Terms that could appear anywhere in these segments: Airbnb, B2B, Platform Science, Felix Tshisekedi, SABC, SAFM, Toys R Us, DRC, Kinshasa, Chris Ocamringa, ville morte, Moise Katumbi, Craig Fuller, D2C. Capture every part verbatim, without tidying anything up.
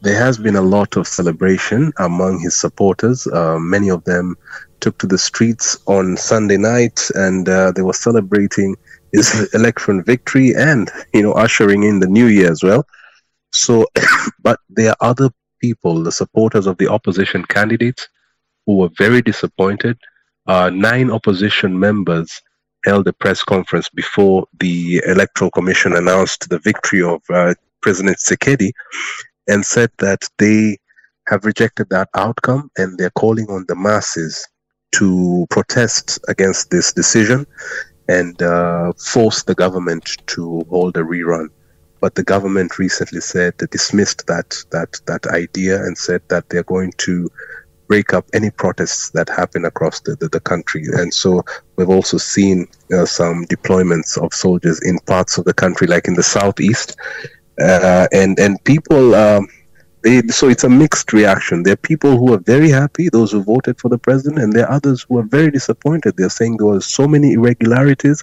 there has been a lot of celebration among his supporters. Uh, many of them took to the streets on Sunday night, and uh, they were celebrating his election victory and, you know, ushering in the new year as well. So, but there are other people, the supporters of the opposition candidates, who were very disappointed. Uh, nine opposition members held a press conference before the Electoral Commission announced the victory of uh, President Tshisekedi, and said that they have rejected that outcome and they're calling on the masses to protest against this decision and uh, force the government to hold a rerun. But the government recently said they dismissed that that that idea and said that they're going to break up any protests that happen across the, the, the country. And so we've also seen uh, some deployments of soldiers in parts of the country, like in the southeast. Uh, and, and people, um, they, so it's a mixed reaction. There are people who are very happy, those who voted for the president, and there are others who are very disappointed. They're saying there were so many irregularities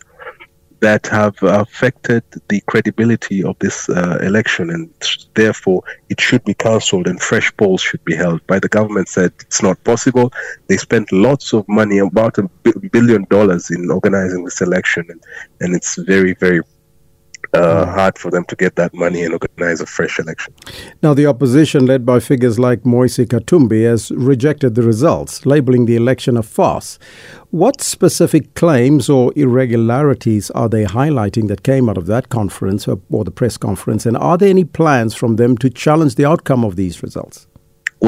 that have affected the credibility of this uh, election, and therefore it should be cancelled and fresh polls should be held. But the government said it's not possible. They spent lots of money, about a billion dollars in organizing this election, and, and it's very, very Uh, hard for them to get that money and organize a fresh election. Now, the opposition, led by figures like Moise Katumbi, has rejected the results, labeling the election a farce. What specific claims or irregularities are they highlighting that came out of that conference or, or the press conference? And are there any plans from them to challenge the outcome of these results?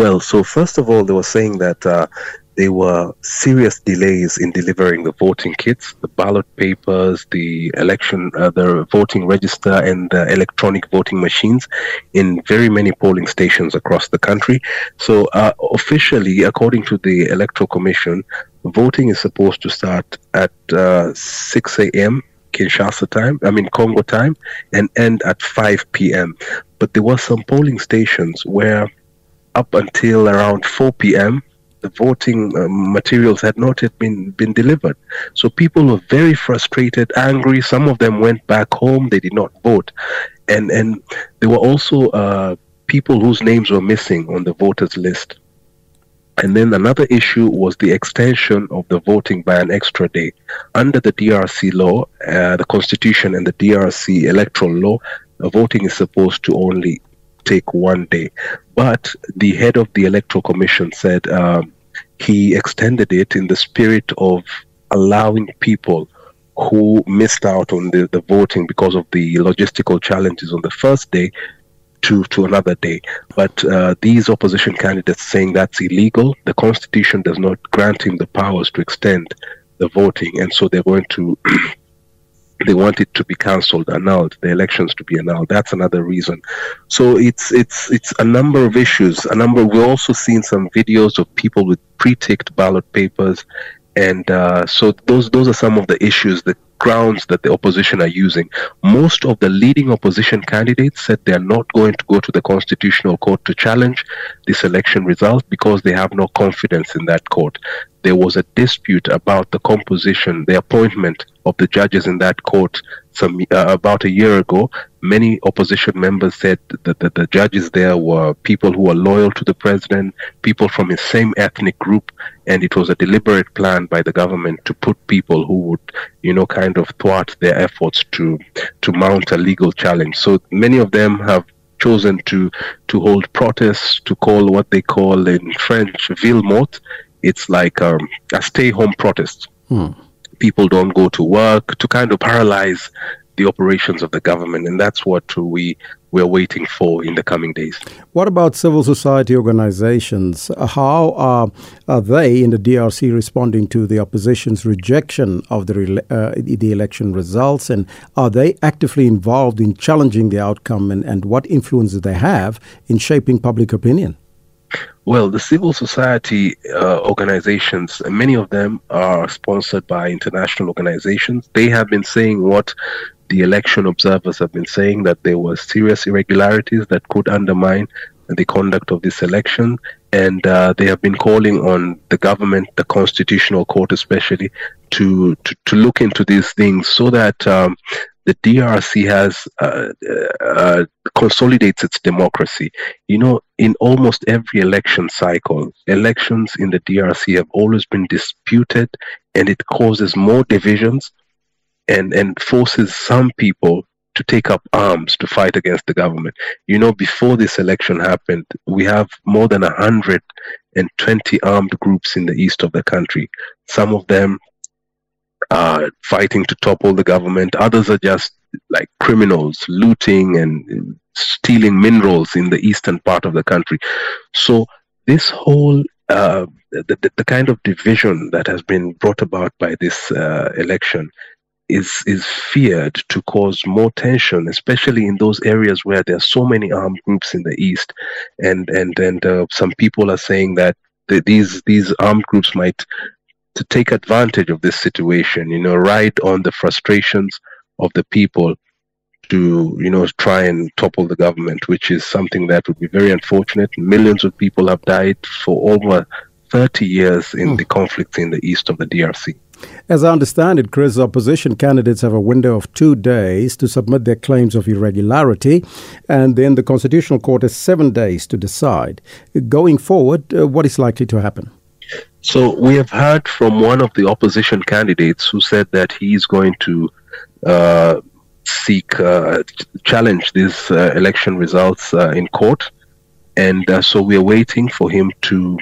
Well, so first of all, they were saying that uh, there were serious delays in delivering the voting kits, the ballot papers, the election, uh, the voting register, and the electronic voting machines in very many polling stations across the country. So uh, officially, according to the Electoral Commission, voting is supposed to start at uh, six a.m. Kinshasa time, I mean Congo time, and end at five p.m. But there were some polling stations where up until around four p.m., the voting uh, materials had not yet been, been delivered. So people were very frustrated, angry. Some of them went back home. They did not vote. And and there were also uh, people whose names were missing on the voters list. And then another issue was the extension of the voting by an extra day. Under the D R C law, uh, the constitution and the D R C electoral law, uh, voting is supposed to only take one day. But the head of the Electoral Commission said um, he extended it in the spirit of allowing people who missed out on the, the voting because of the logistical challenges on the first day to, to another day. But uh, these opposition candidates saying that's illegal. The Constitution does not grant him the powers to extend the voting. And so they're going to... They want it to be cancelled, annulled, the elections to be annulled. That's another reason. So it's it's it's a number of issues. A number. We're also seeing some videos of people with pre-ticked ballot papers, and uh, so those those are some of the issues, the grounds that the opposition are using. Most of the leading opposition candidates said they are not going to go to the Constitutional Court to challenge this election result because they have no confidence in that court. There was a dispute about the composition, the appointment of the judges in that court some uh, about a year ago. Many opposition members said that the, the judges there were people who were loyal to the president, people from his same ethnic group, and it was a deliberate plan by the government to put people who would, you know, kind of thwart their efforts to, to mount a legal challenge. So many of them have chosen to, to hold protests, to call what they call in French, ville morte. It's like um, a stay-home protest. Hmm. People don't go to work to kind of paralyze the operations of the government, and that's what we we're waiting for in the coming days. What about civil society organizations? How are, are they in the D R C responding to the opposition's rejection of the uh, the election results, and are they actively involved in challenging the outcome, and, and what influence do they have in shaping public opinion? Well, the civil society uh, organizations, many of them are sponsored by international organizations. They have been saying what the election observers have been saying, that there were serious irregularities that could undermine the conduct of this election. And uh, they have been calling on the government, the Constitutional Court especially, to, to, to look into these things so that um, the D R C has uh, uh, consolidates its democracy. You know, in almost every election cycle, elections in the D R C have always been disputed, and it causes more divisions and, and forces some people to take up arms to fight against the government. You know, before this election happened, we have more than one hundred twenty armed groups in the east of the country. Some of them are fighting to topple the government. Others are just like criminals, looting and stealing minerals in the eastern part of the country. So this whole uh, the, the, the kind of division that has been brought about by this uh, election is is feared to cause more tension, especially in those areas where there are so many armed groups in the east, and and and uh, some people are saying that the, these these armed groups might to take advantage of this situation, you know, ride on the frustrations of the people to, you know, try and topple the government, which is something that would be very unfortunate. Millions of people have died for over thirty years in mm. the conflicts in the east of the D R C. As I understand it, Chris, opposition candidates have a window of two days to submit their claims of irregularity, and then the Constitutional Court has seven days to decide. Going forward, uh, what is likely to happen? So we have heard from one of the opposition candidates who said that he is going to uh, seek, uh, challenge these uh, election results uh, in court. And uh, so we are waiting for him to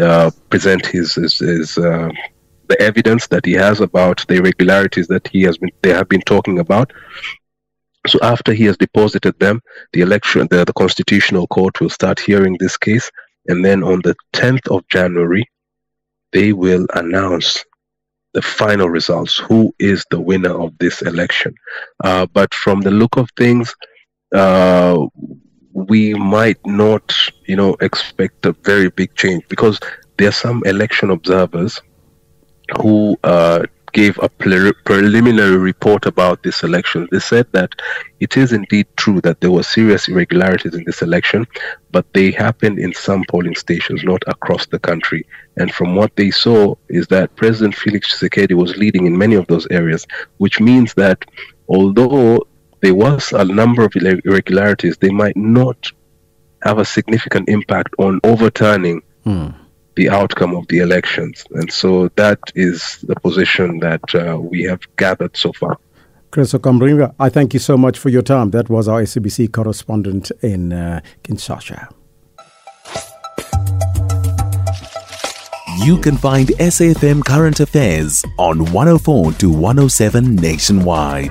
uh, present his... his, his uh, the evidence that he has about the irregularities that he has been they have been talking about. So after he has deposited them, the election the, the Constitutional Court will start hearing this case, and then on the tenth of January they will announce the final results, who is the winner of this election. Uh, but from the look of things, uh, we might not, you know, expect a very big change, because there are some election observers who uh, gave a pre- preliminary report about this election. They said that it is indeed true that there were serious irregularities in this election, but they happened in some polling stations, not across the country. And from what they saw is that President Felix Tshisekedi was leading in many of those areas, which means that although there was a number of irregularities, they might not have a significant impact on overturning hmm. the outcome of the elections. And so that is the position that uh, we have gathered so far. Chris Ocamringa, I thank you so much for your time. That was our S A B C correspondent in uh, Kinshasa. You can find S A F M Current Affairs on one oh four to one oh seven nationwide.